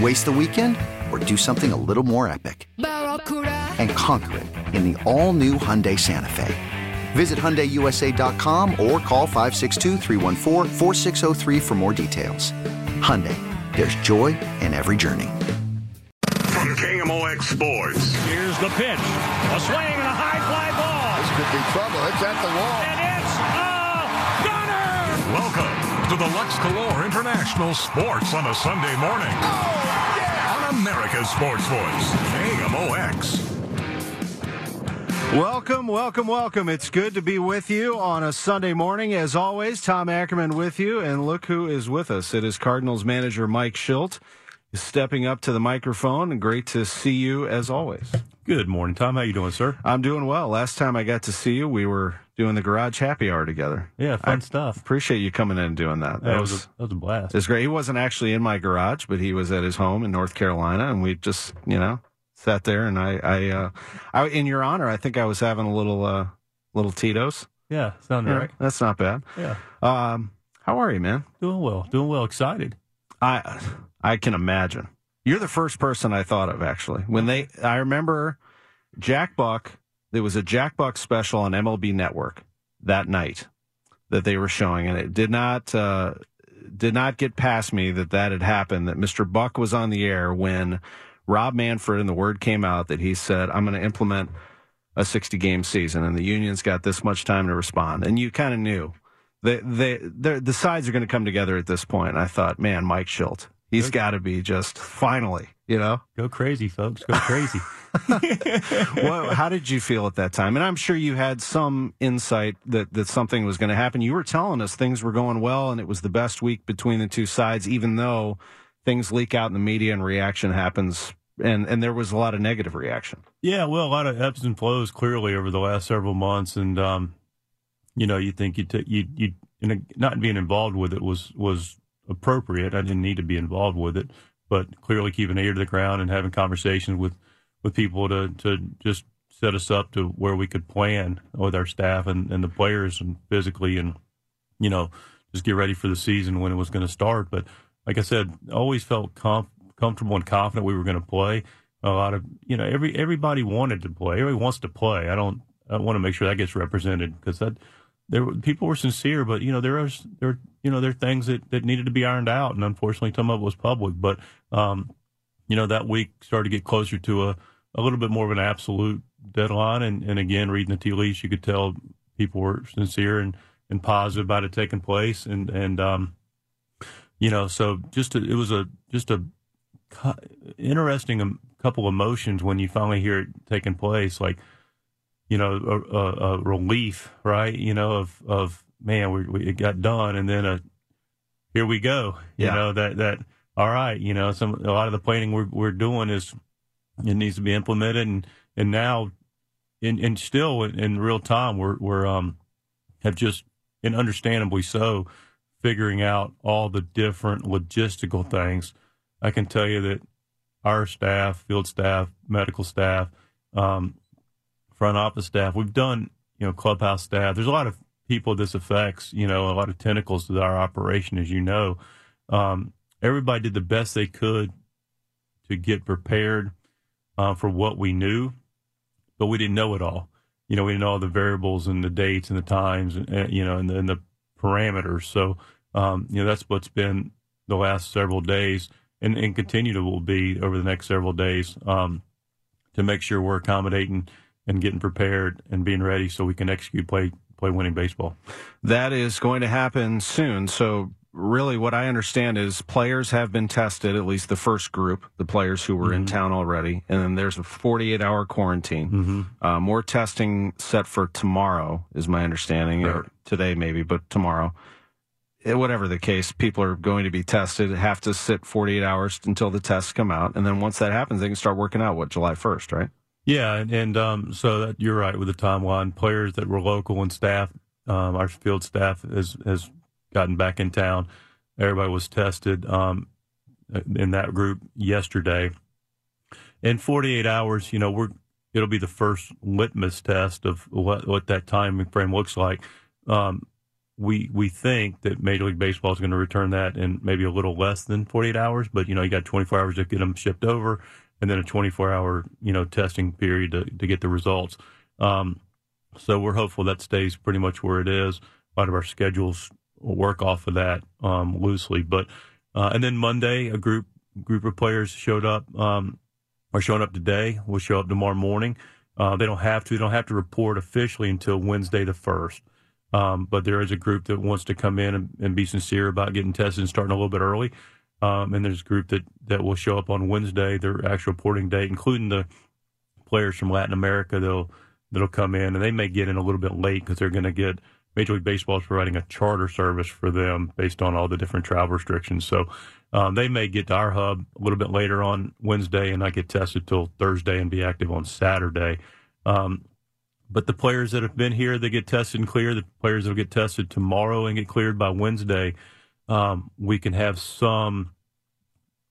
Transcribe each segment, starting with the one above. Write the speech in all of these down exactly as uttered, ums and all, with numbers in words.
Waste the weekend or do something a little more epic and conquer it in the all-new Hyundai Santa Fe. Visit Hyundai U S A dot com or call five six two, three one four, four six zero three for more details. Hyundai, there's joy in every journey. From K M O X Sports. Here's the pitch. A swing and a high fly ball. This could be trouble. It's at the wall. And it's a gunner! Welcome to the Lux Color International Sports on a Sunday morning. Oh, yeah! On America's Sports Voice, K M O X. Welcome, welcome, welcome. It's good to be with you on a Sunday morning. As always, Tom Ackerman with you, and look who is with us. It is Cardinals manager Mike Shildt stepping up to the microphone, and great to see you as always. Good morning, Tom. How you doing, sir? I'm doing well. Last time I got to see you, we were doing the garage happy hour together. Yeah, fun I stuff. Appreciate you coming in and doing that. That, that, was, was, a, that was a blast. It was great. He wasn't actually in my garage, but he was at his home in North Carolina, and we just, you know, sat there. And I, I, uh, I in your honor, I think I was having a little, uh, little Tito's. Yeah, sounded yeah, right. That's not bad. Yeah. Um, how are you, man? Doing well. Doing well. Excited. I, I can imagine. You're the first person I thought of, actually. When they, I remember Jack Buck, there was a Jack Buck special on M L B Network that night that they were showing, and it did not uh, did not get past me that that had happened, that Mister Buck was on the air when Rob Manfred, and the word came out that he said, I'm going to implement a sixty-game season, and the union's got this much time to respond. And you kind of knew. They, they, the sides are going to come together at this point. And I thought, man, Mike Shildt. He's got to be just finally, you know? Go crazy, folks. Go crazy. Well, how did you feel at that time? And I'm sure you had some insight that, that something was going to happen. You were telling us things were going well, and it was the best week between the two sides, even though things leak out in the media and reaction happens. And, and there was a lot of negative reaction. Yeah, well, a lot of ebbs and flows, clearly, over the last several months. And, um, you know, you think you t- you you not being involved with it was was – appropriate. I didn't need to be involved with it, but clearly keeping an ear to the ground and having conversations with, with people to, to just set us up to where we could plan with our staff and, and the players and physically and, you know, just get ready for the season when it was going to start. But like I said, always felt com- comfortable and confident we were going to play. A lot of, you know, every everybody wanted to play. Everybody wants to play. I don't I want to make sure that gets represented because that there were, people were sincere, but, you know, there are there you know there are things that, that needed to be ironed out, and unfortunately some of it was public. But, um, you know, that week started to get closer to a, a little bit more of an absolute deadline. And, and, again, reading the tea leaves, you could tell people were sincere and, and positive about it taking place. And, and um, you know, so just a, it was a just a co- interesting couple emotions when you finally hear it taking place, like, you know, a, a, a relief, right? You know, of, of man, we, we it got done, and then a, here we go. You yeah. know that that all right. You know, some a lot of the planning we're we're doing is it needs to be implemented, and and now, and and still in, in real time, we're we're um have just and understandably so, figuring out all the different logistical things. I can tell you that our staff, field staff, medical staff, um. front office staff, we've done, you know, clubhouse staff. There's a lot of people this affects, you know, a lot of tentacles to our operation, as you know. Um, everybody did the best they could to get prepared uh, for what we knew, but we didn't know it all. You know, we didn't know all the variables and the dates and the times, and, and you know, and the, and the parameters. So, um, you know, that's what's been the last several days and, and continue to will be over the next several days um, to make sure we're accommodating and getting prepared and being ready so we can execute play play winning baseball. That is going to happen soon. So really what I understand is players have been tested, at least the first group, the players who were mm-hmm. in town already, and then there's a forty-eight hour quarantine. Mm-hmm. Uh, more testing set for tomorrow is my understanding, right. or today maybe, but tomorrow. Whatever the case, people are going to be tested, have to sit forty-eight hours until the tests come out. And then once that happens, they can start working out, what, July first, right? Yeah, and, and um, so that, you're right with the timeline. Players that were local and staff, um, our field staff has, has gotten back in town. Everybody was tested um, in that group yesterday. In forty-eight hours, you know, we're it'll be the first litmus test of what, what that time frame looks like. Um We we think that Major League Baseball is going to return that in maybe a little less than forty-eight hours, but, you know, you got twenty-four hours to get them shipped over and then a twenty-four hour, you know, testing period to, to get the results. Um, so we're hopeful that stays pretty much where it is. A lot of our schedules will work off of that um, loosely. But uh, and then Monday, a group group of players showed up, um, are showing up today, will show up tomorrow morning. Uh, they don't have to. They don't have to report officially until Wednesday the first. Um, but there is a group that wants to come in and, and be sincere about getting tested and starting a little bit early. Um, and there's a group that, that will show up on Wednesday, their actual reporting date, including the players from Latin America that'll, that'll come in. And they may get in a little bit late because they're going to get Major League Baseball is providing a charter service for them based on all the different travel restrictions. So um, they may get to our hub a little bit later on Wednesday and not get tested till Thursday and be active on Saturday. Um But the players that have been here, they get tested and clear. The players that will get tested tomorrow and get cleared by Wednesday, um, we can have some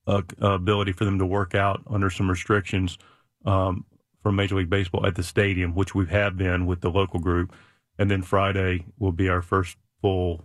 uh, ability for them to work out under some restrictions um, from Major League Baseball at the stadium, which we have been with the local group. And then Friday will be our first full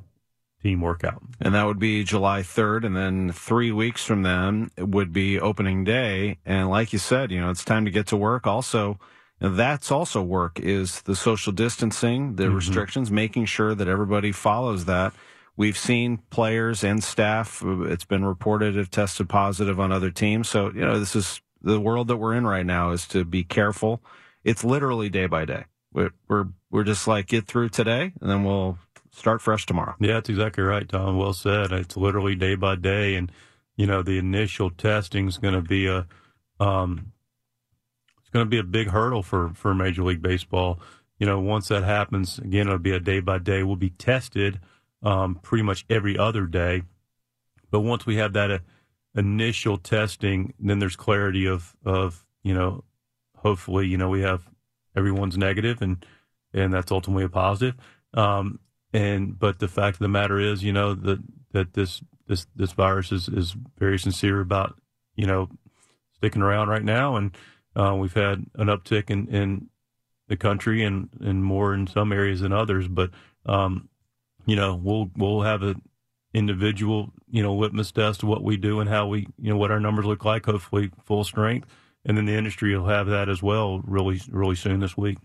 team workout. And that would be July third, and then three weeks from then would be opening day. And like you said, you know, it's time to get to work. Also, now that's also work, is the social distancing, the mm-hmm. restrictions, making sure that everybody follows that. We've seen players and staff, it's been reported, have tested positive on other teams. So, you know, this is the world that we're in right now, is to be careful. It's literally day by day. We're we're, we're just like, get through today, and then we'll start fresh tomorrow. Yeah, that's exactly right, Tom. Well said. It's literally day by day. And, you know, the initial testing is going to be a um, – It's going to be a big hurdle for, for Major League Baseball. You know, once that happens, again, it'll be a day-by-day. We'll be tested um, pretty much every other day. But once we have that uh, initial testing, then there's clarity of, of, you know, hopefully, you know, we have everyone's negative, and, and that's ultimately a positive. Um, and but the fact of the matter is, you know, that that this this, this virus is, is very sincere about, you know, sticking around right now. And Uh, we've had an uptick in, in the country and, and more in some areas than others. But, um, you know, we'll we'll have an individual, you know, litmus test of what we do and how we, you know, what our numbers look like, hopefully full strength. And then the industry will have that as well really, really soon this week.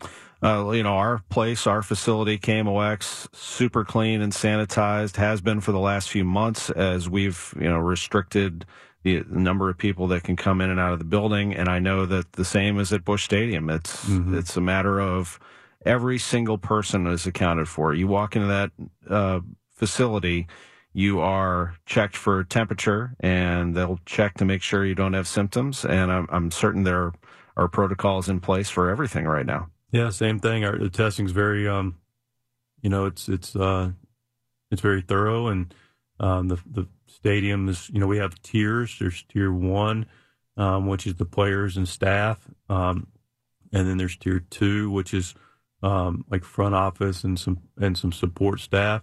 Uh, you know, our place, our facility, K M O X, super clean and sanitized, has been for the last few months as we've, you know, restricted the number of people that can come in and out of the building. And I know that the same is at Busch Stadium. It's mm-hmm. it's a matter of every single person is accounted for. You walk into that uh, facility, you are checked for temperature, and they'll check to make sure you don't have symptoms. And I'm, I'm certain there are protocols in place for everything right now. Yeah, same thing. Our the testing's very, um, you know, it's it's uh, it's very thorough, and um, the the stadium is, you know, we have tiers. There's tier one, um, which is the players and staff. Um, and then there's tier two, which is um, like front office and some and some support staff.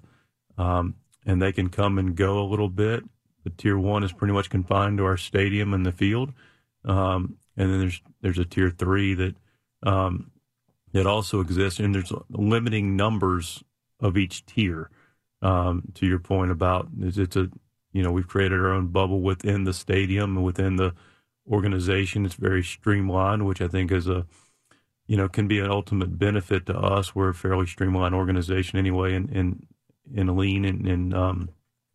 Um, and they can come and go a little bit. But tier one is pretty much confined to our stadium and the field. Um, and then there's there's a tier three that um, that also exists. And there's limiting numbers of each tier. Um, to your point about it's, it's a You know, we've created our own bubble within the stadium and within the organization. It's very streamlined, which I think is a, you know, can be an ultimate benefit to us. We're a fairly streamlined organization anyway, and and, and lean and, and um,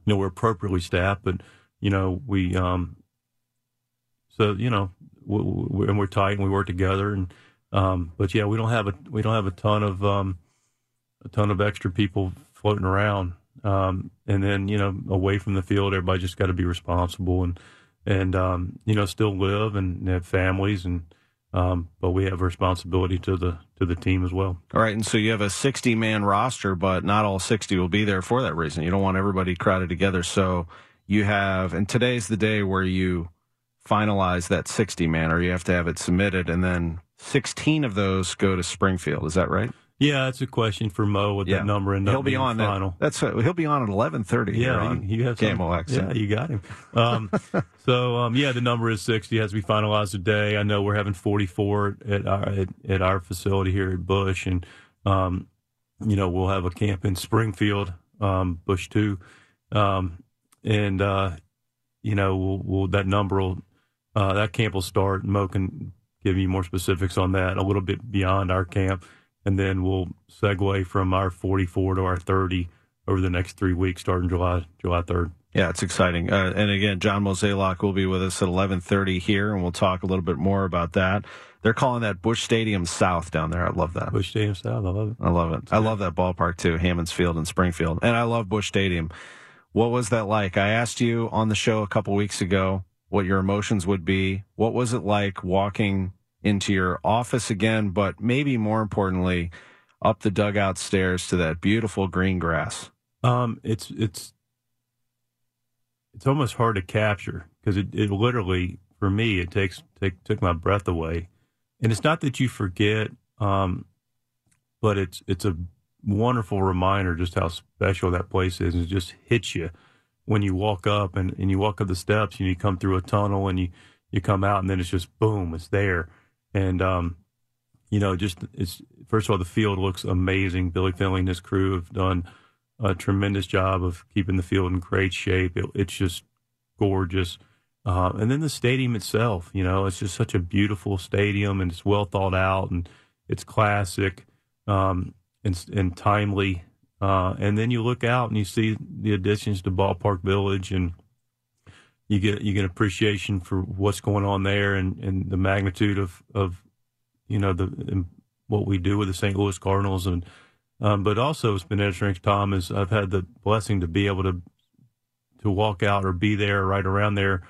you know, we're appropriately staffed. But you know, we um, so you know, we, we, and we're tight and we work together, and Um, but yeah, we don't have a we don't have a ton of um, a ton of extra people floating around. Um, and then you know, away from the field, everybody just got to be responsible and and um, you know, still live and have families and. Um, but we have a responsibility to the to the team as well. All right, and so you have a sixty-man roster, but not all sixty will be there for that reason. You don't want everybody crowded together. So you have, and today's the day where you finalize that sixty-man, or you have to have it submitted, and then sixteen of those go to Springfield. Is that right? Yeah, that's a question for Mo with yeah. that number. And he'll be on that. Final. That's a, he'll be on at eleven thirty. Yeah, on you, you have K M O X. Yeah, you got him. Um, so um, yeah, the number is sixty. It has to be finalized today. I know we're having forty-four at our at, at our facility here at Busch, and um, you know, we'll have a camp in Springfield, um, Busch Two, um, and uh, you know, we'll, we'll that number will uh, that camp will start. Mo can give you more specifics on that a little bit beyond our camp. And then we'll segue from our forty-four to our thirty over the next three weeks, starting July third. Yeah, it's exciting. Uh, and again, John Mozeliak will be with us at eleven thirty here, and we'll talk a little bit more about that. They're calling that Busch Stadium South down there. I love that. Busch Stadium South, I love it. I love it. I love that ballpark, too, Hammonds Field and Springfield. And I love Busch Stadium. What was that like? I asked you on the show a couple weeks ago what your emotions would be. What was it like walking into your office again, but maybe more importantly, up the dugout stairs to that beautiful green grass? Um, it's it's it's almost hard to capture because it, it literally, for me, it takes take, took my breath away. And it's not that you forget, um, but it's it's a wonderful reminder just how special that place is. And it just hits you when you walk up and, and you walk up the steps and you come through a tunnel and you, you come out and then it's just boom, it's there. And, um, you know, just it's first of all, the field looks amazing. Billy Finley and his crew have done a tremendous job of keeping the field in great shape. It, it's just gorgeous. Uh, and then the stadium itself, you know, it's just such a beautiful stadium and it's well thought out and it's classic um, and, and timely. Uh, and then you look out and you see the additions to Ballpark Village and You get you get appreciation for what's going on there and, and the magnitude of, of you know, the what we do with the Saint Louis Cardinals. And um, but also it's been interesting, Tom, is I've had the blessing to be able to to walk out or be there right around there.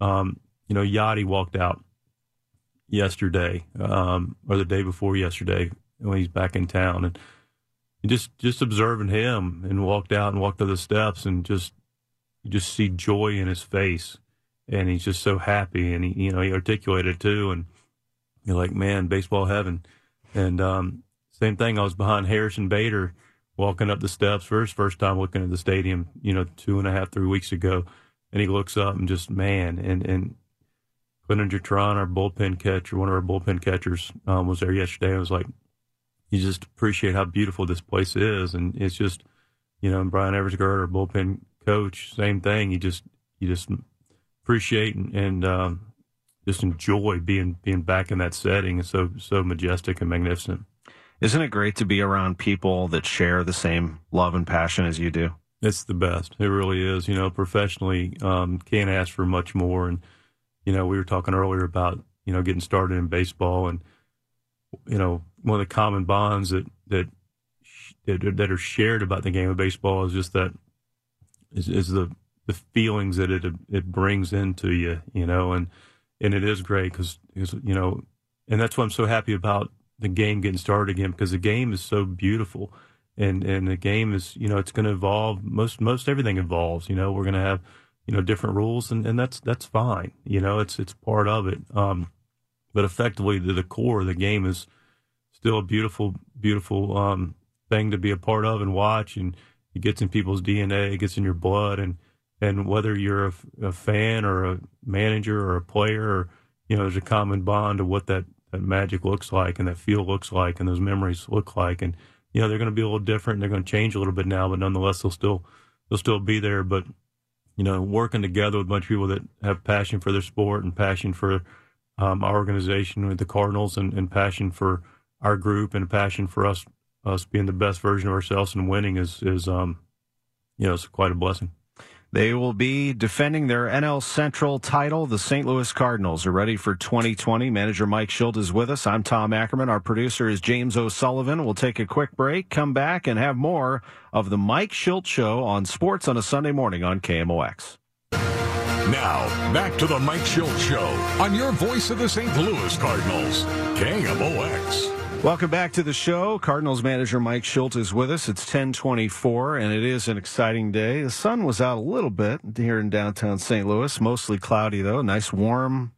Um, you know, Yachty walked out yesterday um, or the day before yesterday when he's back in town. And just, just observing him and walked out and walked up the steps and just – you just see joy in his face, and he's just so happy. And he, you know, he articulated too, and you're like, man, baseball heaven. And um, same thing, I was behind Harrison Bader walking up the steps for his first time looking at the stadium, you know, two and a half, three weeks ago. And he looks up and just, man, and, and Clinton Jutron, our bullpen catcher, one of our bullpen catchers um, was there yesterday. I was like, you just appreciate how beautiful this place is. And it's just, you know, and Brian Eversgird, our bullpen coach, same thing. You just you just appreciate and, and um, just enjoy being being back in that setting. It's so so majestic and magnificent. Isn't it great to be around people that share the same love and passion as you do? It's the best. It really is. You know, professionally, um, can't ask for much more. And you know, we were talking earlier about you know getting started in baseball, and you know, one of the common bonds that that that, that are shared about the game of baseball is just that. Is, is the the feelings that it it brings into you, you know, and and it is great because, you know, and that's why I'm so happy about the game getting started again, because the game is so beautiful, and and the game is, you know, it's going to evolve. Most most everything evolves, you know. We're going to have, you know, different rules, and, and that's that's fine, you know. It's it's part of it, um, but effectively the, the core of the game is still a beautiful beautiful um, thing to be a part of and watch. And it gets in people's D N A, it gets in your blood, and, and whether you're a, a fan or a manager or a player, or, you know, there's a common bond to what that, that magic looks like and that feel looks like and those memories look like. And, you know, they're going to be a little different and they're going to change a little bit now, but nonetheless, they'll still, they'll still be there. But, you know, working together with a bunch of people that have passion for their sport and passion for um, our organization with the Cardinals and, and passion for our group and passion for us, us being the best version of ourselves and winning is, is um, you know, it's quite a blessing. They will be defending their N L Central title. The Saint Louis Cardinals are ready for twenty twenty. Manager Mike Shildt is with us. I'm Tom Ackerman. Our producer is James O'Sullivan. We'll take a quick break, come back, and have more of the Mike Shildt Show on Sports on a Sunday morning on K M O X. Now, back to the Mike Shildt Show on your voice of the Saint Louis Cardinals, K M O X. Welcome back to the show. Cardinals manager Mike Shildt is with us. It's ten twenty-four, and it is an exciting day. The sun was out a little bit here in downtown Saint Louis. Mostly cloudy, though. Nice, warm,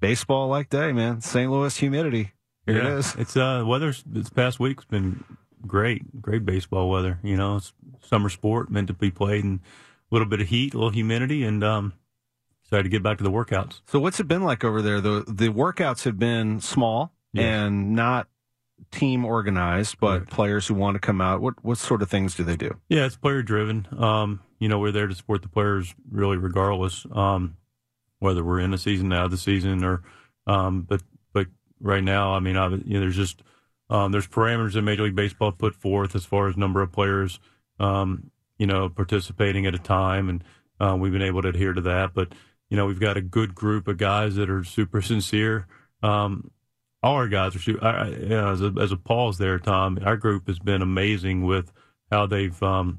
baseball-like day, man. Saint Louis humidity. Here yeah, it is. It's, uh, weather's, this past week's been great. Great baseball weather. You know, it's summer sport meant to be played in a little bit of heat, a little humidity, and um, excited to get back to the workouts. So what's it been like over there? The, the workouts have been small yes. and not team organized, but right. players who want to come out. What what sort of things do they do? Yeah, it's player driven. Um, you know, we're there to support the players really regardless, um, whether we're in a season, out of the season, or um, but but right now, I mean, I, you know, there's just um, there's parameters that Major League Baseball put forth as far as number of players, um, you know, participating at a time, and uh, we've been able to adhere to that. But you know, we've got a good group of guys that are super sincere. Um, All our guys are I, you know, as a, as a pause there, Tom. Our group has been amazing with how they've um,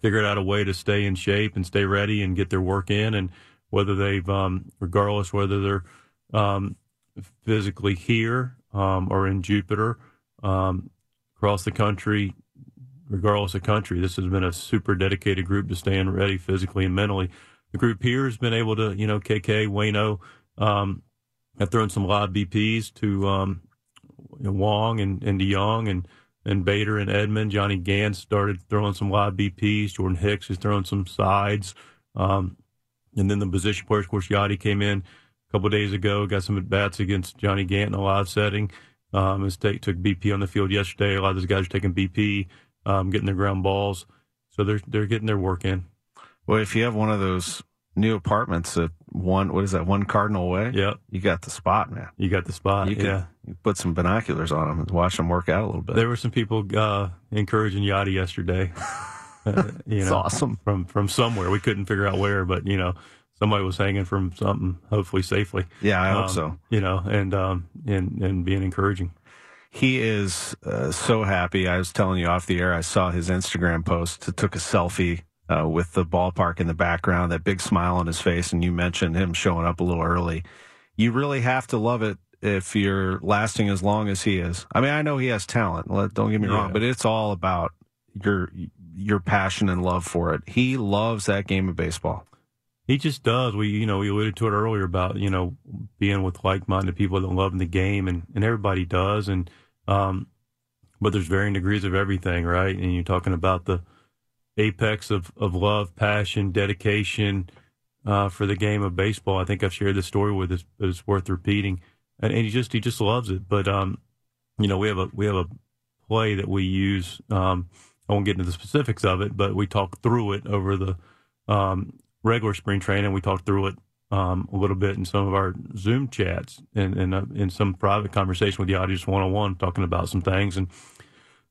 figured out a way to stay in shape and stay ready and get their work in. And whether they've, um, regardless whether they're um, physically here um, or in Jupiter, um, across the country, regardless of country, this has been a super dedicated group to staying ready physically and mentally. The group here has been able to, you know, K K, Waino, um, I've thrown some live B Ps to um, Wong and, and DeYoung and, and Bader and Edmund. Johnny Gant started throwing some live B Ps. Jordan Hicks is throwing some sides. Um, and then the position players, of course, Yadi came in a couple of days ago, got some at-bats against Johnny Gant in a live setting. Um, his take, took B P on the field yesterday. A lot of those guys are taking B P, um, getting their ground balls. So they're, they're getting their work in. Well, if you have one of those new apartments at one, what is that, one Cardinal Way? Yeah. You got the spot, man. You got the spot, you can, yeah. You put some binoculars on them and watch them work out a little bit. There were some people uh, encouraging Yadi yesterday. Uh, you it's know, awesome. From from somewhere. We couldn't figure out where, but, you know, somebody was hanging from something, hopefully safely. Yeah, I um, hope so. You know, and, um, and, and being encouraging. He is uh, so happy. I was telling you off the air, I saw his Instagram post. It took a selfie Uh, with the ballpark in the background, that big smile on his face, and you mentioned him showing up a little early. You really have to love it if you're lasting as long as he is. I mean, I know he has talent, let, don't get me yeah. wrong, but it's all about your your passion and love for it. He loves that game of baseball. He just does. We, you know, we alluded to it earlier about, you know, being with like-minded people that love the game, and, and everybody does, and um, but there's varying degrees of everything, right? And you're talking about the apex of, of love, passion, dedication uh, for the game of baseball. I think I've shared this story with us, but it's worth repeating. And, and he just he just loves it. But um, you know, we have a we have a play that we use. Um, I won't get into the specifics of it, but we talk through it over the um, regular spring training. We talk through it um, a little bit in some of our Zoom chats and and uh, in some private conversation with the audience one on one, talking about some things. And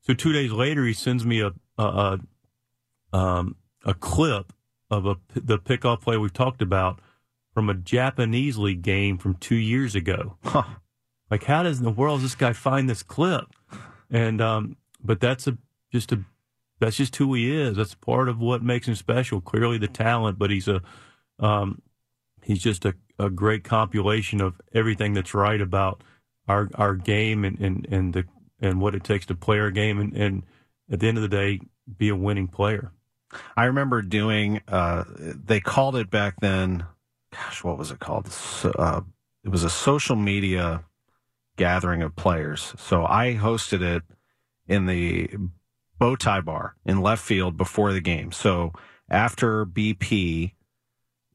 so two days later, he sends me a a, a Um, a clip of a, the pickoff play we've talked about from a Japanese league game from two years ago. Huh. Like, how does in the world does this guy find this clip? And um, but that's a just a that's just who he is. That's part of what makes him special. Clearly the talent, but he's a um, he's just a, a great compilation of everything that's right about our our game and and, and the and what it takes to play our game and, and at the end of the day be a winning player. I remember doing, uh, they called it back then, gosh, what was it called? So, uh, it was a social media gathering of players. So I hosted it in the Bow Tie Bar in left field before the game. So after B P,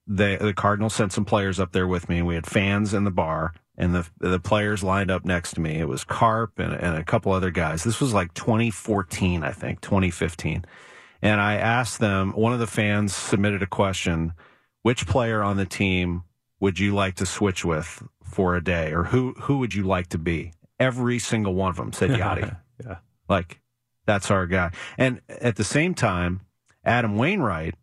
they, the Cardinals sent some players up there with me. We had fans in the bar, and the the players lined up next to me. It was Carp and, and a couple other guys. This was like twenty fourteen, I think, twenty fifteen. And I asked them, one of the fans submitted a question, which player on the team would you like to switch with for a day? Or who, who would you like to be? Every single one of them said Yadi. Yeah. Like, that's our guy. And at the same time, Adam Wainwright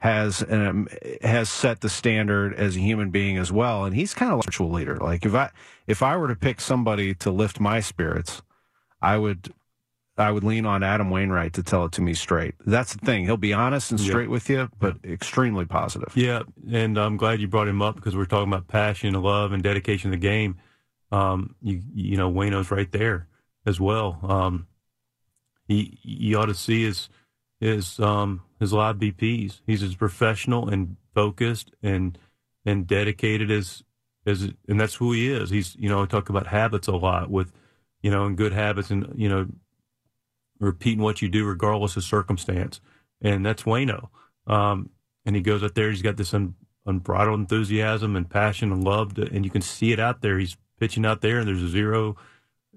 has um, has set the standard as a human being as well, and he's kind of like a spiritual leader. Like if I if I were to pick somebody to lift my spirits, I would I would lean on Adam Wainwright to tell it to me straight. That's the thing; he'll be honest and straight yeah. with you, but extremely positive. Yeah, and I'm glad you brought him up because we're talking about passion, love, and dedication to the game. Um, you you know, Waino's right there as well. Um, he you ought to see his his um. his live B Ps. He's as professional and focused and and dedicated as as and that's who he is. He's you know I talk about habits a lot with you know and good habits and you know repeating what you do regardless of circumstance. And that's Waino. Um, and he goes out there. He's got this un, unbridled enthusiasm and passion and love, to, and you can see it out there. He's pitching out there, and there's a zero,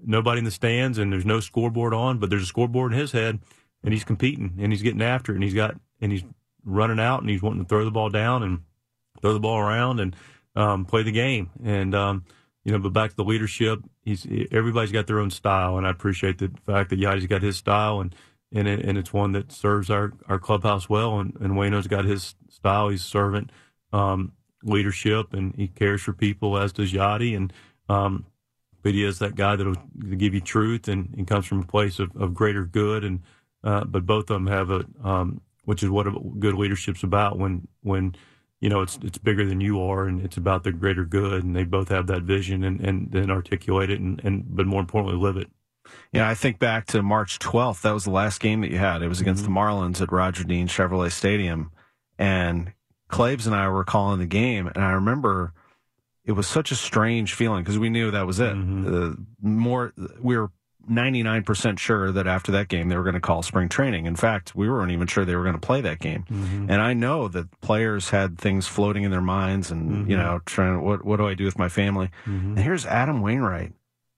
nobody in the stands, and there's no scoreboard on, but there's a scoreboard in his head. And he's competing, and he's getting after it, and he's got, and he's running out, and he's wanting to throw the ball down and throw the ball around and um, play the game. And um, you know, but back to the leadership, he's everybody's got their own style, and I appreciate the fact that Yadier's got his style, and and it, and it's one that serves our, our clubhouse well. And, and Waino's got his style; he's a servant um, leadership, and he cares for people, as does Yadier. And um, but he is that guy that'll give you truth, and, and comes from a place of, of greater good and. Uh, but both of them have a, um, which is what a good leadership's about. When, when you know it's it's bigger than you are, and it's about the greater good. And they both have that vision, and and then articulate it, and, and but more importantly, live it. Yeah, I think back to March twelfth. That was the last game that you had. It was against mm-hmm. the Marlins at Roger Dean Chevrolet Stadium, and Claves and I were calling the game, and I remember it was such a strange feeling because we knew that was it. Mm-hmm. Uh, more we were. ninety-nine percent sure that after that game they were going to call spring training. In fact, we weren't even sure they were going to play that game. Mm-hmm. And I know that players had things floating in their minds and, mm-hmm. you know, trying, what what do I do with my family? Mm-hmm. And here's Adam Wainwright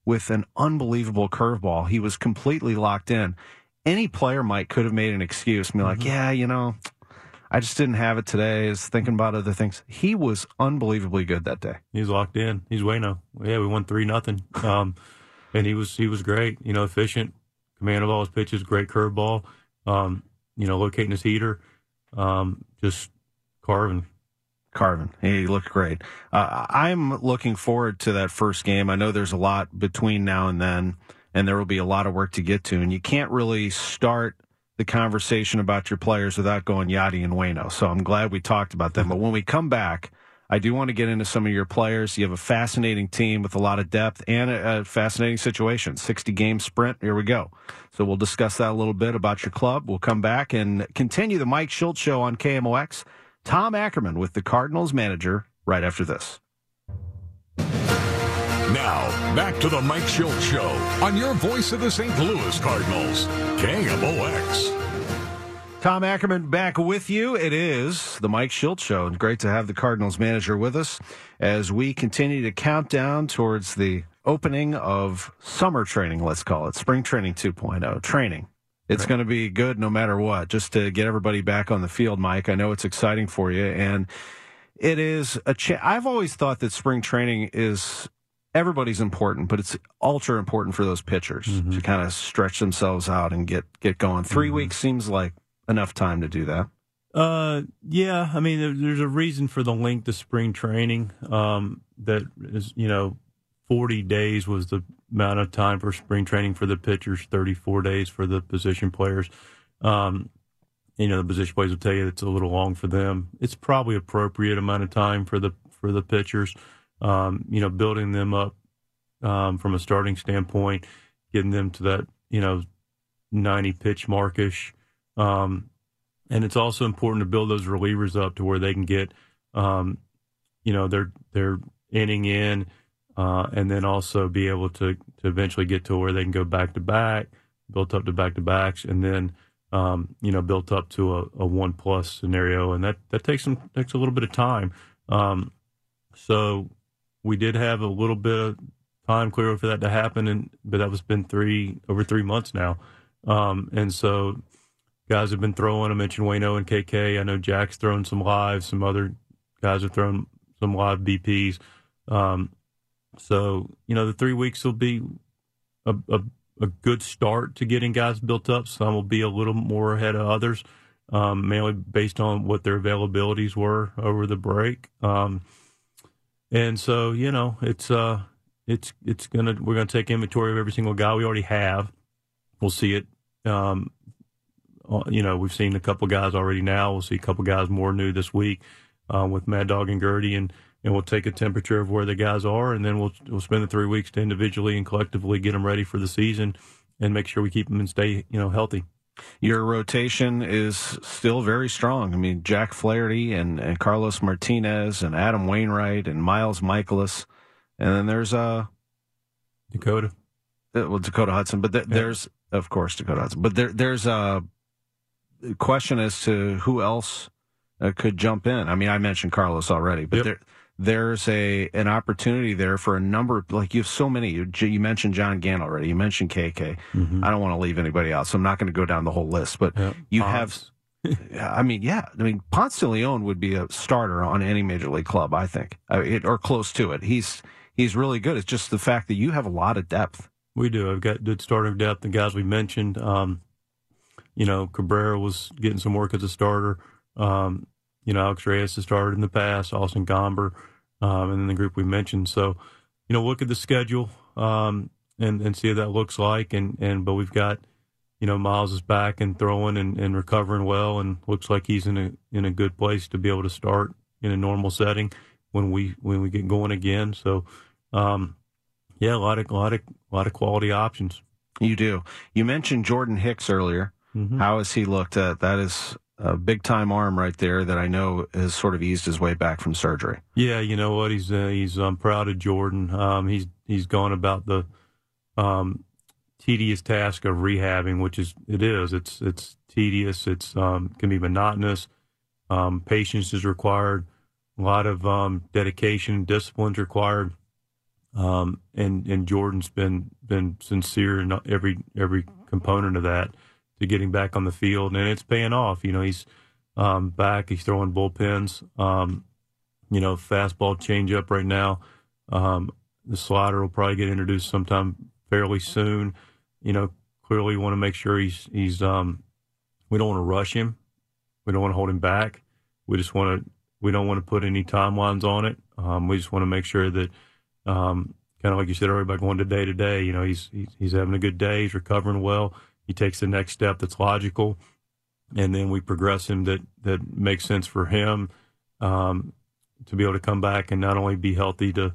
with an unbelievable curveball. He was completely locked in. Any player might could have made an excuse and be like, mm-hmm. yeah, you know, I just didn't have it today. I was thinking about other things. He was unbelievably good that day. He's locked in. He's Waino. Yeah, we won three nothing. Um And he was he was great, you know, efficient, command of all his pitches, great curveball, um, you know, locating his heater, um, just carving. Carving. He looked great. Uh, I'm looking forward to that first game. I know there's a lot between now and then, and there will be a lot of work to get to. And you can't really start the conversation about your players without going Yadier and Waino. So I'm glad we talked about them. But when we come back, I do want to get into some of your players. You have a fascinating team with a lot of depth and a, a fascinating situation. sixty-game sprint. Here we go. So we'll discuss that a little bit about your club. We'll come back and continue the Mike Shildt Show on K M O X. Tom Ackerman with the Cardinals manager right after this. Now, back to the Mike Shildt Show on your voice of the Saint Louis Cardinals, K M O X. Tom Ackerman back with you. It is the Mike Shildt Show, and great to have the Cardinals manager with us as we continue to count down towards the opening of summer training, let's call it, spring training two point oh, training. It's right. Going to be good no matter what, just to get everybody back on the field, Mike. I know it's exciting for you, and it is a cha- I've always thought that spring training is everybody's important, but it's ultra important for those pitchers mm-hmm. to kind of stretch themselves out and get, get going. Three mm-hmm. weeks seems like enough time to do that. Uh, yeah. I mean, there, there's a reason for the link to spring training. Um, that is, you know, forty days was the amount of time for spring training for the pitchers, thirty-four days for the position players. Um, you know, the position players will tell you it's a little long for them. It's probably appropriate amount of time for the for the pitchers. Um, you know, building them up um, from a starting standpoint, getting them to that you know ninety pitch markish. Um, and it's also important to build those relievers up to where they can get, um, you know, their their inning in, uh, and then also be able to, to eventually get to where they can go back to back, built up to back to backs, and then um, you know, built up to a, a one plus scenario, and that, that takes some takes a little bit of time. Um, so we did have a little bit of time clearly for that to happen, and but that was been three over three months now, um, and so. Guys have been throwing. I mentioned Waino and K K. I know Jack's thrown some live. Some other guys have thrown some live B Ps. Um, so, you know, the three weeks will be a, a, a good start to getting guys built up. Some will be a little more ahead of others. um, mainly based on what their availabilities were over the break. Um, and so, you know, it's uh, it's it's gonna we're gonna take inventory of every single guy we already have. We'll see it. Um, you know, we've seen a couple guys already now. We'll see a couple guys more new this week uh, with Mad Dog and Gertie, and and we'll take a temperature of where the guys are, and then we'll we'll spend the three weeks to individually and collectively get them ready for the season and make sure we keep them and stay, you know, healthy. Your rotation is still very strong. I mean, Jack Flaherty and, and Carlos Martinez and Adam Wainwright and Miles Mikolas, and then there's uh, Dakota. Well, Dakota Hudson, but th- yeah. there's, of course, Dakota Hudson. But there, there's a question as to who else uh, could jump in. I mean, I mentioned Carlos already, but yep. there, there's a an opportunity there for a number of, like, you have so many. You, you mentioned John Gant already. You mentioned K K. Mm-hmm. I don't want to leave anybody out, so I'm not going to go down the whole list. But yep. you Ponce. have, I mean, yeah. I mean, Ponce de Leon would be a starter on any major league club, I think, I mean, it, or close to it. He's He's really good. It's just the fact that you have a lot of depth. We do. I've got good starting depth. The guys we mentioned, um, you know, Cabrera was getting some work as a starter. Um, you know, Alex Reyes has started in the past, Austin Gomber, um, and then the group we mentioned. So, you know, look at the schedule um, and, and see what that looks like. And, and but we've got, you know, Miles is back and throwing and, and recovering well, and looks like he's in a in a good place to be able to start in a normal setting when we when we get going again. So, um, yeah, a lot of a lot of a lot of quality options. You do. You mentioned Jordan Hicks earlier. Mm-hmm. How has he looked? At? That is a big-time arm right there that I know has sort of eased his way back from surgery. Yeah, you know what? He's uh, he's I'm proud of Jordan. Um, he's he's gone about the um, tedious task of rehabbing, which is it is. It's it's tedious. It's um, can be monotonous. Um, patience is required. A lot of um, dedication and discipline is required. Um, and, and Jordan's been, been sincere in every, every component of that to getting back on the field, and it's paying off. You know, he's, um, back, he's throwing bullpens, um, you know, fastball changeup right now. Um, the slider will probably get introduced sometime fairly soon. You know, clearly we want to make sure he's, he's, um, we don't want to rush him. We don't want to hold him back. We just want to, we don't want to put any timelines on it. Um, we just want to make sure that, Um, kind of like you said, everybody going to day to day. You know, he's, he's he's having a good day. He's recovering well. He takes the next step that's logical, and then we progress him that, that makes sense for him um, to be able to come back and not only be healthy to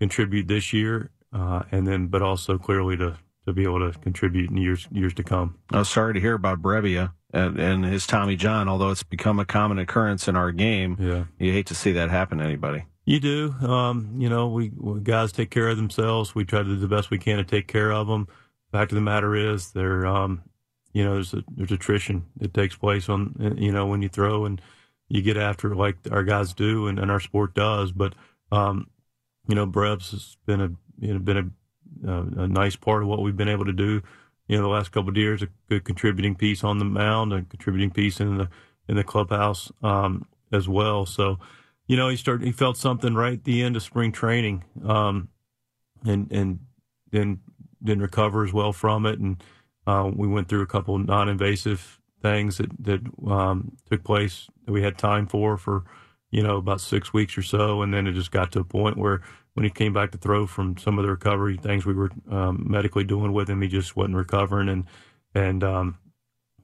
contribute this year, uh, and then but also clearly to, to be able to contribute in years years to come. I'm sorry to hear about Brebia and, and his Tommy John. Although it's become a common occurrence in our game, yeah, you hate to see that happen to anybody. You do. Um, you know, we, we guys take care of themselves. We try to do the best we can to take care of them. The fact of the matter is, they're, um, you know, there's, a, there's attrition that takes place on, you know, when you throw and you get after it like our guys do and, and our sport does. But, um, you know, Breb's has been a you know, been a, a, a nice part of what we've been able to do. You know, the last couple of years, a good contributing piece on the mound, a contributing piece in the in the clubhouse um, as well. So. You know, he started. He felt something right at the end of spring training, um, and and then didn't recover as well from it. And uh, we went through a couple of non-invasive things that that um, took place that we had time for for you know about six weeks or so. And then it just got to a point where when he came back to throw from some of the recovery things we were um, medically doing with him, he just wasn't recovering. And and um,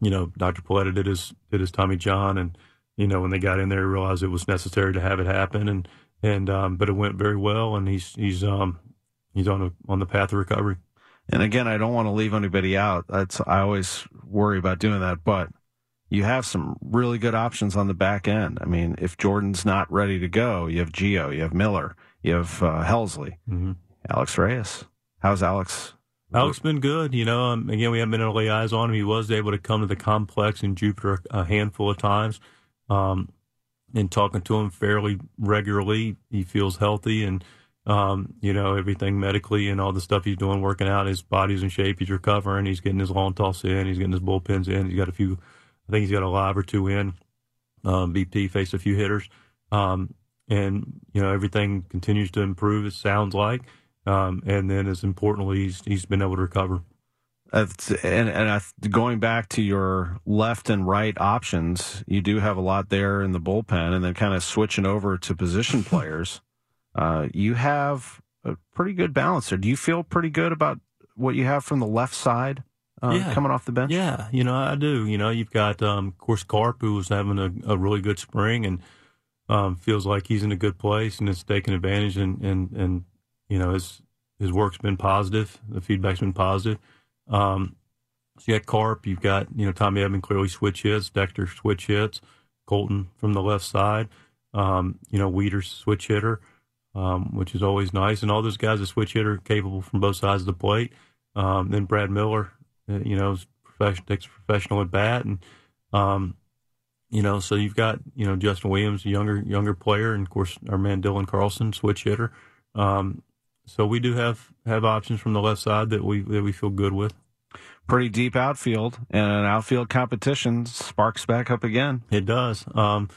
you know, Doctor Paletta did his did his Tommy John and. You know, when they got in there, realized it was necessary to have it happen, and and um, but it went very well, and he's he's um he's on a, on the path of recovery. And again, I don't want to leave anybody out. That's I always worry about doing that, but you have some really good options on the back end. I mean, if Jordan's not ready to go, you have Gio, you have Miller, you have uh, Helsley, mm-hmm. Alex Reyes. How's Alex? Alex has been good. You know, um, again, we haven't been able to lay eyes on him. He was able to come to the complex in Jupiter a handful of times. Um, and talking to him fairly regularly, he feels healthy and, um, you know, everything medically and all the stuff he's doing, working out, his body's in shape, he's recovering, he's getting his long toss in, he's getting his bullpens in, he's got a few, I think he's got a live or two in, um, B P faced a few hitters, um, and, you know, everything continues to improve, it sounds like, um, and then as importantly, he's, he's been able to recover. That's, and and I, going back to your left and right options, you do have a lot there in the bullpen, and then kind of switching over to position players, uh, you have a pretty good balance there. Do you feel pretty good about what you have from the left side uh, yeah. coming off the bench? Yeah, you know, I do. You know, you've got, um, of course, Carp, who's having a, a really good spring and um, feels like he's in a good place and is taking advantage, and, and, and you know, his, his work's been positive. The feedback's been positive. Um, so you got Carp, you've got, you know, Tommy Edman clearly switch hits, Dexter switch hits, Colton from the left side, um, you know, Wieters switch hitter, um, which is always nice. And all those guys, a switch hitter capable from both sides of the plate. Um, then Brad Miller, you know, is professional, takes professional at bat. And, um, you know, so you've got, you know, Justin Williams, a younger, younger player. And of course, our man, Dylan Carlson, switch hitter. Um, So we do have, have options from the left side that we that we feel good with. Pretty deep outfield, and outfield competition sparks back up again. It does. Um,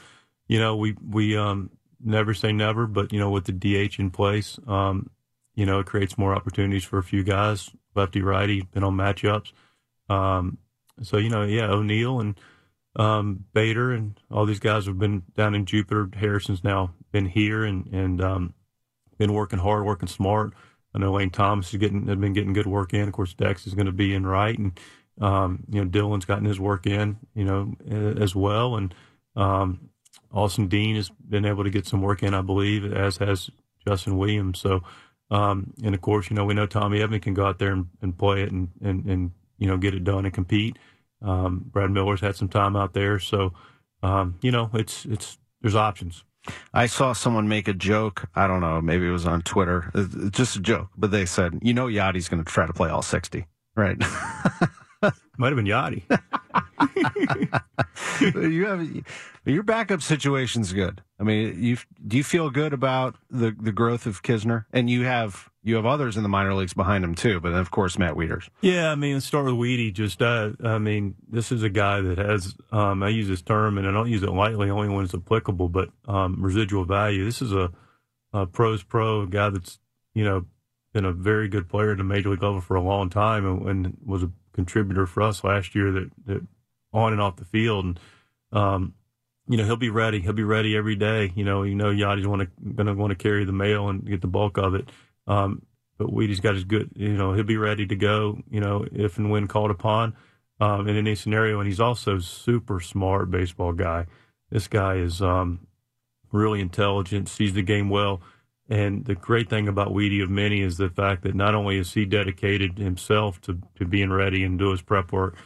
you know, we we um, never say never, but, you know, with the D H in place, um, you know, it creates more opportunities for a few guys, lefty-righty, depending on matchups. Um, so, you know, yeah, O'Neill and um, Bader and all these guys have been down in Jupiter. Harrison's now been here, and, and um been working hard, working smart. I know Lane Thomas has getting has been getting good work in. Of course, Dex is going to be in right, and um, you know, Dylan's gotten his work in, you know, as well. And um, Austin Dean has been able to get some work in, I believe, as has Justin Williams. So, um, and of course, you know, we know Tommy Edman can go out there and, and play it and, and and you know, get it done and compete. Um, Brad Miller's had some time out there, so um, you know, it's it's there's options. I saw someone make a joke. I don't know. Maybe it was on Twitter. It's just a joke. But they said, you know, Yadi's going to try to play all sixty, right? Might have been Yadi. you have, your backup situation's good. I mean, you do you feel good about the, the growth of Kizner? And you have you have others in the minor leagues behind him, too. But, then of course, Matt Wieters. Yeah, I mean, let's start with Weedy. Just, uh, I mean, this is a guy that has, um, I use this term, and I don't use it lightly, only when it's applicable, but um, residual value. This is a, a pro's pro, a guy that's, you know, been a very good player at the major league level for a long time, and, and was a contributor for us last year that, that on and off the field. And, um, you know, he'll be ready. He'll be ready every day. You know, you know, Yadi's want to, going to want to carry the mail and get the bulk of it. Um, but Weedy's got his good, you know, he'll be ready to go, you know, if and when called upon, um, in any scenario. And he's also super smart baseball guy. This guy is, um, really intelligent, sees the game well. And the great thing about Weedy of many is the fact that not only is he dedicated himself to, to being ready and do his prep work,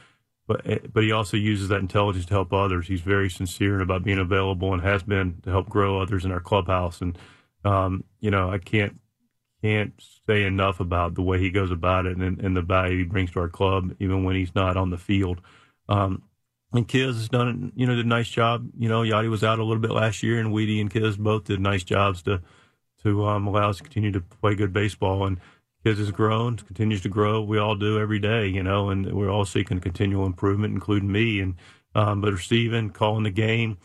but but he also uses that intelligence to help others. He's very sincere about being available and has been to help grow others in our clubhouse. And, um, you know, I can't can't say enough about the way he goes about it and, and the value he brings to our club, even when he's not on the field. Um, and Kiz has done, you know, did a nice job. You know, Yadi was out a little bit last year, and Weedy and Kiz both did nice jobs to – to um, allow us to continue to play good baseball. And Kiz has grown, continues to grow. We all do every day, you know, and we're all seeking continual improvement, including me. And um, but Steven, calling the game,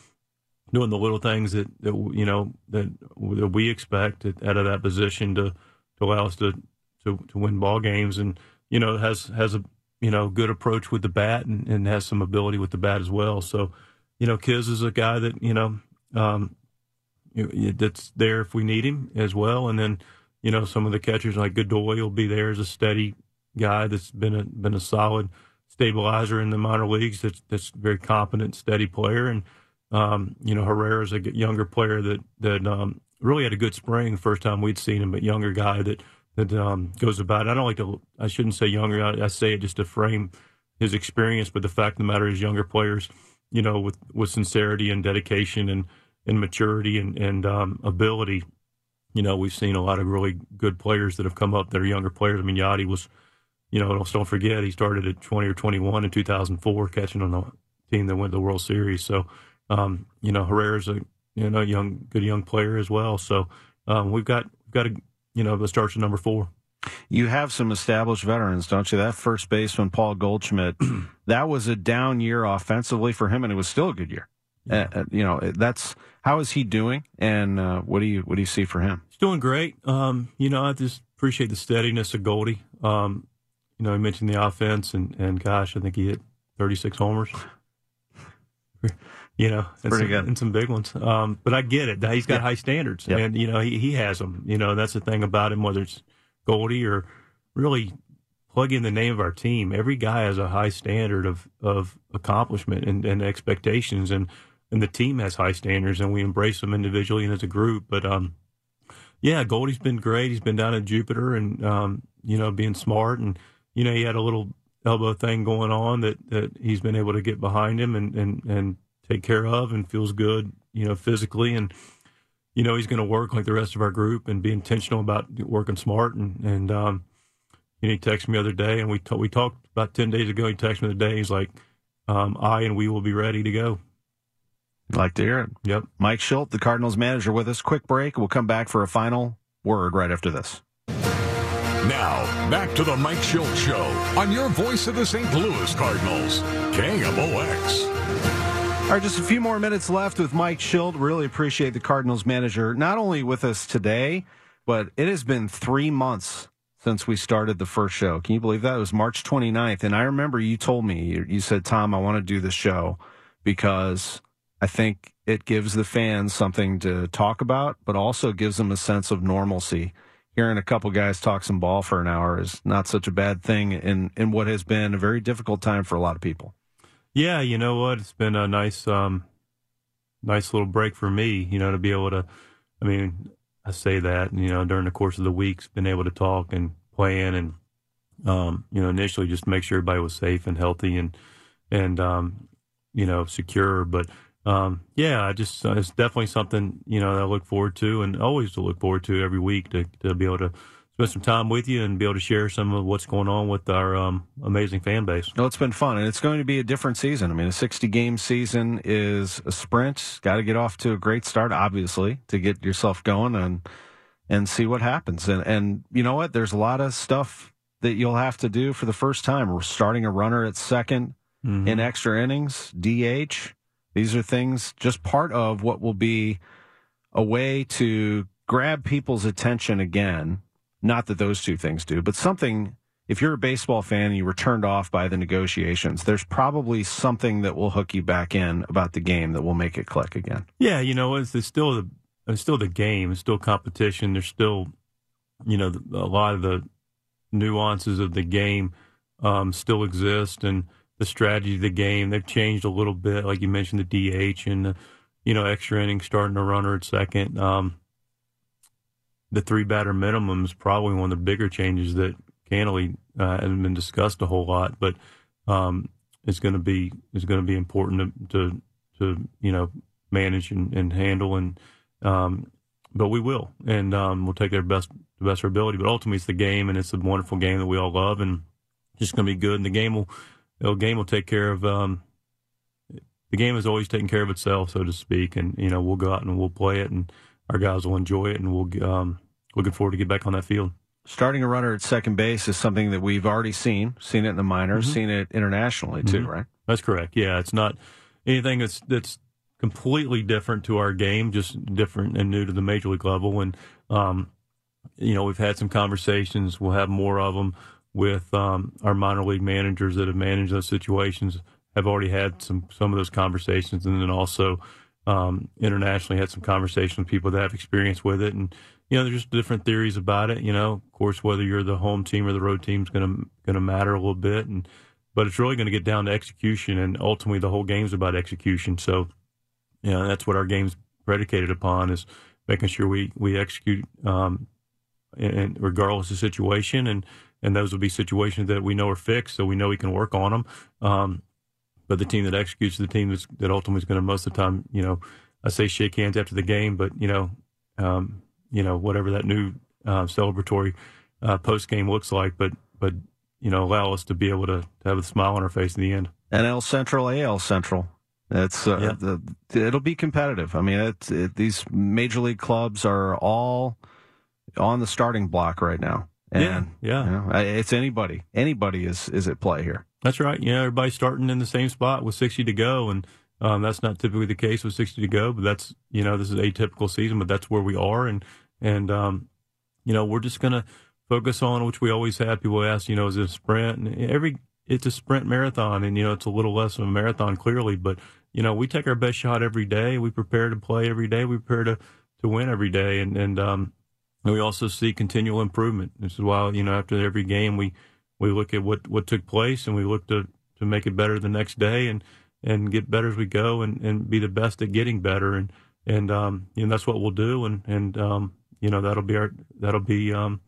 doing the little things that, that you know, that, that we expect out of that position to, to allow us to, to, to win ball games. And, you know, has has a, you know, good approach with the bat and, and has some ability with the bat as well. So, you know, Kiz is a guy that, you know, um, that's there if we need him as well. And then, you know, some of the catchers like Godoy will be there as a steady guy that's been a been a solid stabilizer in the minor leagues. That's that's very competent, steady player. And um, you know, Herrera's a younger player that that um, really had a good spring. First time we'd seen him, but younger guy that that um, goes about. I don't like to. I shouldn't say younger. I, I say it just to frame his experience. But the fact of the matter is, younger players, you know, with with sincerity and dedication and and maturity and, and um, ability. You know, we've seen a lot of really good players that have come up that are younger players. I mean, Yadi was, you know, don't forget, he started at twenty or twenty-one in two thousand four, catching on the team that went to the World Series. So, um, you know, Herrera's a you know young, good young player as well. So um, we've got, got a, you know, let's start with number four. You have some established veterans, don't you? That first baseman, Paul Goldschmidt, that was a down year offensively for him, and it was still a good year. Yeah. Uh, you know, that's how is he doing, and uh, what do you what do you see for him? He's doing great. Um, you know, I just appreciate the steadiness of Goldie. Um, you know, he mentioned the offense, and, and gosh, I think he hit thirty-six homers. You know, and pretty some, good. And some big ones. Um, but I get it. He's got yeah. high standards, yep. and, you know, he, he has them. You know, that's the thing about him, whether it's Goldie or really plug in the name of our team. Every guy has a high standard of, of accomplishment and, and expectations, and, and the team has high standards, and we embrace them individually and as a group. But, um, yeah, Goldie's been great. He's been down at Jupiter and, um, you know, being smart. And, you know, he had a little elbow thing going on that, that he's been able to get behind him and, and, and take care of, and feels good, you know, physically. And, you know, he's going to work like the rest of our group and be intentional about working smart. And, and um, you know, he texted me the other day, and we, t- we talked about ten days ago. He texted me the day. He's like, um, I and we will be ready to go. Like to hear it. Yep. Mike Shildt, the Cardinals manager, with us. Quick break. We'll come back for a final word right after this. Now, back to the Mike Shildt Show on your voice of the Saint Louis Cardinals, K M O X. All right, just a few more minutes left with Mike Shildt. Really appreciate the Cardinals manager, not only with us today, but it has been three months since we started the first show. Can you believe that? It was March twenty-ninth, and I remember you told me, you, you said, Tom, I want to do this show because I think it gives the fans something to talk about, but also gives them a sense of normalcy. Hearing a couple guys talk some ball for an hour is not such a bad thing in, in what has been a very difficult time for a lot of people. Yeah, you know what? It's been a nice, um, nice little break for me, you know, to be able to, I mean, I say that, you know, during the course of the week's been able to talk and plan and, um, you know, initially just make sure everybody was safe and healthy and, and, um, you know, secure. But, um, yeah, I just, it's definitely something, you know, that I look forward to and always to look forward to every week to, to be able to spend some time with you and be able to share some of what's going on with our um, amazing fan base. No, it's been fun, and it's going to be a different season. I mean, a sixty-game season is a sprint. Got to get off to a great start, obviously, to get yourself going and and see what happens. And, and you know what? There's a lot of stuff that you'll have to do for the first time. We're starting a runner at second mm-hmm. in extra innings, D H. These are things just part of what will be a way to grab people's attention again. Not that those two things do, but something, if you're a baseball fan and you were turned off by the negotiations, there's probably something that will hook you back in about the game that will make it click again. Yeah, you know, it's, it's still the it's still the game. It's still competition. There's still, you know, a lot of the nuances of the game um, still exist, and the strategy of the game, they've changed a little bit. Like you mentioned, the D H and, the, you know, extra innings, starting a runner at second. Um The three-batter minimum is probably one of the bigger changes that candidly uh, hasn't been discussed a whole lot, but um, it's going to be it's going to be important to, to to you know manage and, and handle and um, but we will and um, we'll take our best the best our ability. But ultimately, it's the game, and it's a wonderful game that we all love, and just going to be good. And the game will the game will take care of um, the game is always taking care of itself, so to speak. And you know we'll go out and we'll play it, and our guys will enjoy it, and we'll um, looking forward to get back on that field. Starting a runner at second base is something that we've already seen, seen it in the minors, mm-hmm. seen it internationally too, mm-hmm. right? That's correct. Yeah, it's not anything that's that's completely different to our game, just different and new to the major league level. And um, you know, we've had some conversations. We'll have more of them with um, our minor league managers that have managed those situations. Have already had some some of those conversations, and then also. Um, internationally had some conversations with people that have experience with it, and you know there's just different theories about it. You know, of course, whether you're the home team or the road team is going to going to matter a little bit, and but it's really going to get down to execution, and ultimately the whole game's about execution. So, you know, that's what our game's predicated upon is making sure we we execute, um, and, and regardless of situation, and and those will be situations that we know are fixed, so we know we can work on them. Um, But the team that executes, the team that's, that ultimately is going to most of the time, you know, I say shake hands after the game, but you know, um, you know, whatever that new uh, celebratory uh, post game looks like, but but you know, allow us to be able to, to have a smile on our face in the end. N L Central, A L Central, that's uh, yeah. the, it'll be competitive. I mean, it's, it, these major league clubs are all on the starting block right now, and yeah, yeah. You know, it's anybody, anybody is is at play here. That's right. You know, everybody's starting in the same spot with sixty to go, and um, that's not typically the case with sixty to go. But that's you know, this is atypical season, but that's where we are, and and um, you know, we're just gonna focus on, which we always have. People ask, you know, is it a sprint? And every it's a sprint marathon, and, you know, it's a little less of a marathon, clearly. But, you know, we take our best shot every day. We prepare to play every day. We prepare to, to win every day. And, and um, we also see continual improvement. This is why, you know, after every game, we, we look at what, what took place, and we look to, to make it better the next day and, and get better as we go and, and be the best at getting better. And, and um, you know, that's what we'll do. And, and um, you know, that'll be our that'll be um,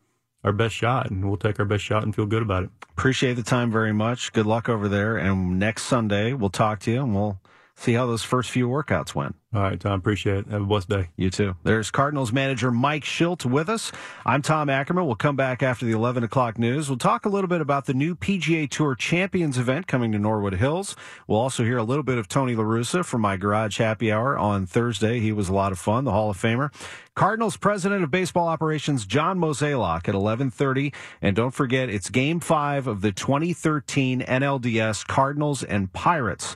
our best shot, and we'll take our best shot and feel good about it. Appreciate the time very much. Good luck over there. And next Sunday, we'll talk to you, and we'll see how those first few workouts went. All right, Tom, appreciate it. Have a blessed day. You too. There's Cardinals manager Mike Shildt with us. I'm Tom Ackerman. We'll come back after the eleven o'clock news. We'll talk a little bit about the new P G A Tour Champions event coming to Norwood Hills. We'll also hear a little bit of Tony La Russa from my Garage Happy Hour on Thursday. He was a lot of fun, the Hall of Famer. Cardinals President of Baseball Operations, John Mozeliak, at eleven thirty. And don't forget, it's Game five of the twenty thirteen N L D S Cardinals and Pirates